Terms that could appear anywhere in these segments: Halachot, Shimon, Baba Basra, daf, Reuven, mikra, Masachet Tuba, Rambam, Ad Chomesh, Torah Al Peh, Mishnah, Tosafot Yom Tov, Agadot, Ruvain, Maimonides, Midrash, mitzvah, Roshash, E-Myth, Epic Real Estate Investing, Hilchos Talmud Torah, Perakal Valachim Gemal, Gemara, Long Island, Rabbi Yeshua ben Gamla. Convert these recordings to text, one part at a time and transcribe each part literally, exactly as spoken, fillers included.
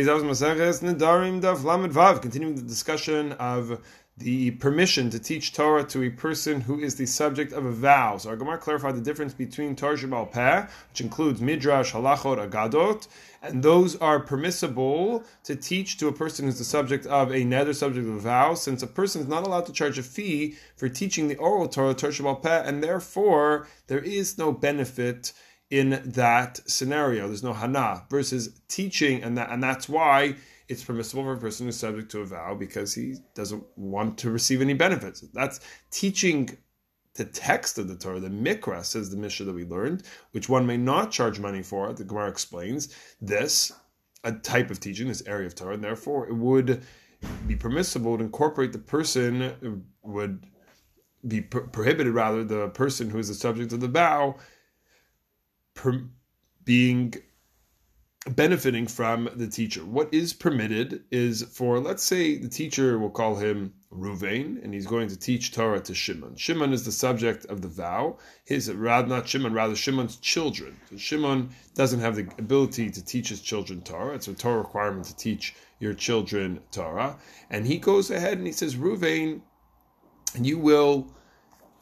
Continuing the discussion of the permission to teach Torah to a person who is the subject of a vow. So our Gemara clarified the difference between Torah Al Peh, which includes Midrash, Halachot, Agadot, and those are permissible to teach to a person who's the subject of a nether, subject of a vow, since a person is not allowed to charge a fee for teaching the oral Torah, Torah Al Peh, and therefore there is no benefit in that scenario. There's no hana versus teaching, and that, and that's why it's permissible for a person who's subject to a vow, because he doesn't want to receive any benefits. That's teaching the text of the Torah, the mikra, says the Mishnah that we learned, which one may not charge money for. The Gemara explains this, a type of teaching, this area of Torah, and therefore it would be permissible to incorporate the person, would be pro- prohibited rather, the person who is the subject of the vow, Per, being benefiting from the teacher. What is permitted is for, let's say the teacher, we'll call him Ruvain, and he's going to teach Torah to Shimon. Shimon is the subject of the vow. His, not Shimon, rather Shimon's children. So Shimon doesn't have the ability to teach his children Torah. It's a Torah requirement to teach your children Torah. And he goes ahead and he says, Ruvain, you will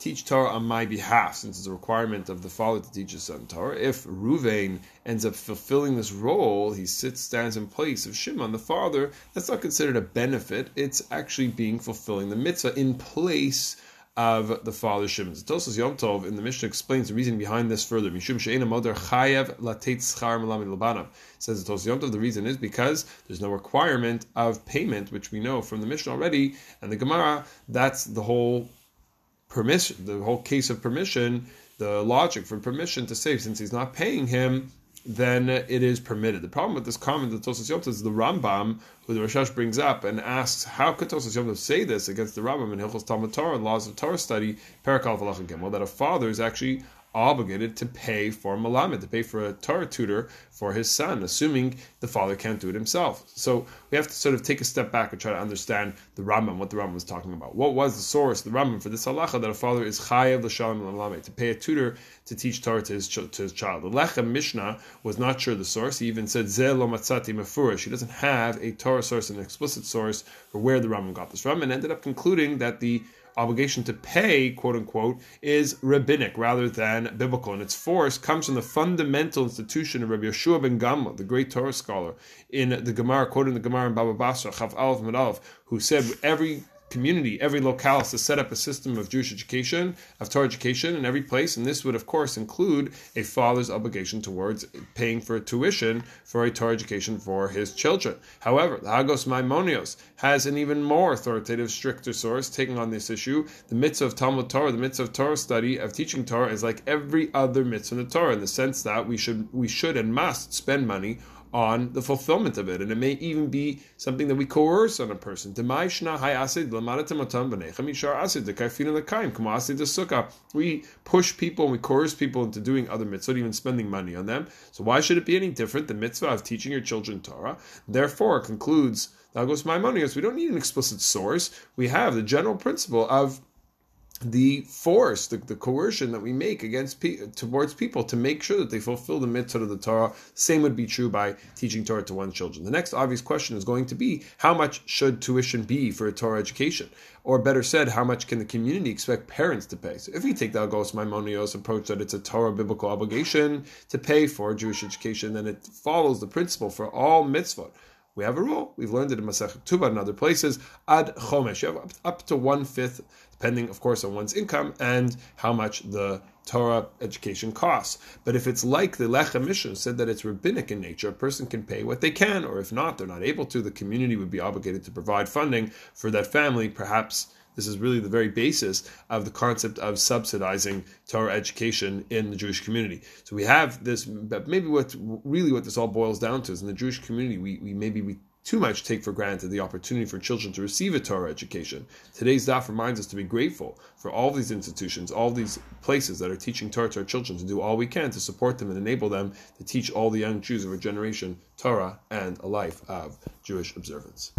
teach Torah on my behalf, since it's a requirement of the father to teach his son Torah. If Reuven ends up fulfilling this role, he sits, stands in place of Shimon, the father, that's not considered a benefit. It's actually being fulfilling the mitzvah in place of the father Shimon. So Tosafot Yom Tov in the Mishnah explains the reason behind this further. Mishum she'ein ha'moder chayav latet schar malame lebanav, says the Tosafot Yom Tov. The reason is because there's no requirement of payment, which we know from the Mishnah already and the Gemara. That's the whole permission, the whole case of permission, the logic for permission to say, since he's not paying him, then it is permitted. The problem with this comment of Tosafot Yom Tov is the Rambam, who the Roshash brings up and asks, how could Tosafot Yom Tov say this against the Rambam in Hilchos Talmud Torah and Laws of Torah Study, Perakal Valachim Gemal, that a father is actually obligated to pay for malame, to pay for a Torah tutor for his son, assuming the father can't do it himself. So we have to sort of take a step back and try to understand the Rambam, what the Rambam was talking about. What was the source, the Rambam, for this halacha that a father is chayav l'shalom malame, to pay a tutor to teach Torah to his, to his child? The Lechem Mishnah was not sure the source. He even said, Ze lo matzati mefurish. He doesn't have a Torah source, an explicit source for where the Rambam got this from, and ended up concluding that the obligation to pay, quote-unquote, is rabbinic rather than biblical, and its force comes from the fundamental institution of Rabbi Yeshua ben Gamla, the great Torah scholar, in the Gemara, quoting the Gemara in Baba Basra, Chav Aleph Mem Aleph, who said every community, every locale has to set up a system of Jewish education, of Torah education in every place, and this would, of course, include a father's obligation towards paying for tuition for a Torah education for his children. However, the Hagos Maimonios has an even more authoritative, stricter source taking on this issue. The mitzvah of Talmud Torah, the mitzvah of Torah study, of teaching Torah, is like every other mitzvah in the Torah, in the sense that we should, we should and must spend money on the fulfillment of it, and it may even be something that we coerce on a person. We push people and we coerce people into doing other mitzvot, even spending money on them. So why should it be any different, the mitzvah of teaching your children Torah? Therefore, concludes the Hagos Maimonides, we don't need an explicit source. We have the general principle of the force, the, the coercion that we make against pe- towards people to make sure that they fulfill the mitzvah of the Torah. Same would be true by teaching Torah to one's children. The next obvious question is going to be, how much should tuition be for a Torah education? Or better said, how much can the community expect parents to pay? So if we take the Hagos Maimonios approach that it's a Torah biblical obligation to pay for Jewish education, then it follows the principle for all mitzvot. We have a rule. We've learned it in Masachet Tuba and other places. Ad Chomesh. You have up, up to one-fifth, depending, of course, on one's income and how much the Torah education costs. But if it's like the Lecha Mishneh said that it's rabbinic in nature, a person can pay what they can, or if not, they're not able to, the community would be obligated to provide funding for that family. Perhaps this is really the very basis of the concept of subsidizing Torah education in the Jewish community. So we have this, but maybe what really what this all boils down to is in the Jewish community, we, we maybe we too much take for granted the opportunity for children to receive a Torah education. Today's daf reminds us to be grateful for all these institutions, all these places that are teaching Torah to our children, to do all we can to support them and enable them to teach all the young Jews of our generation Torah and a life of Jewish observance.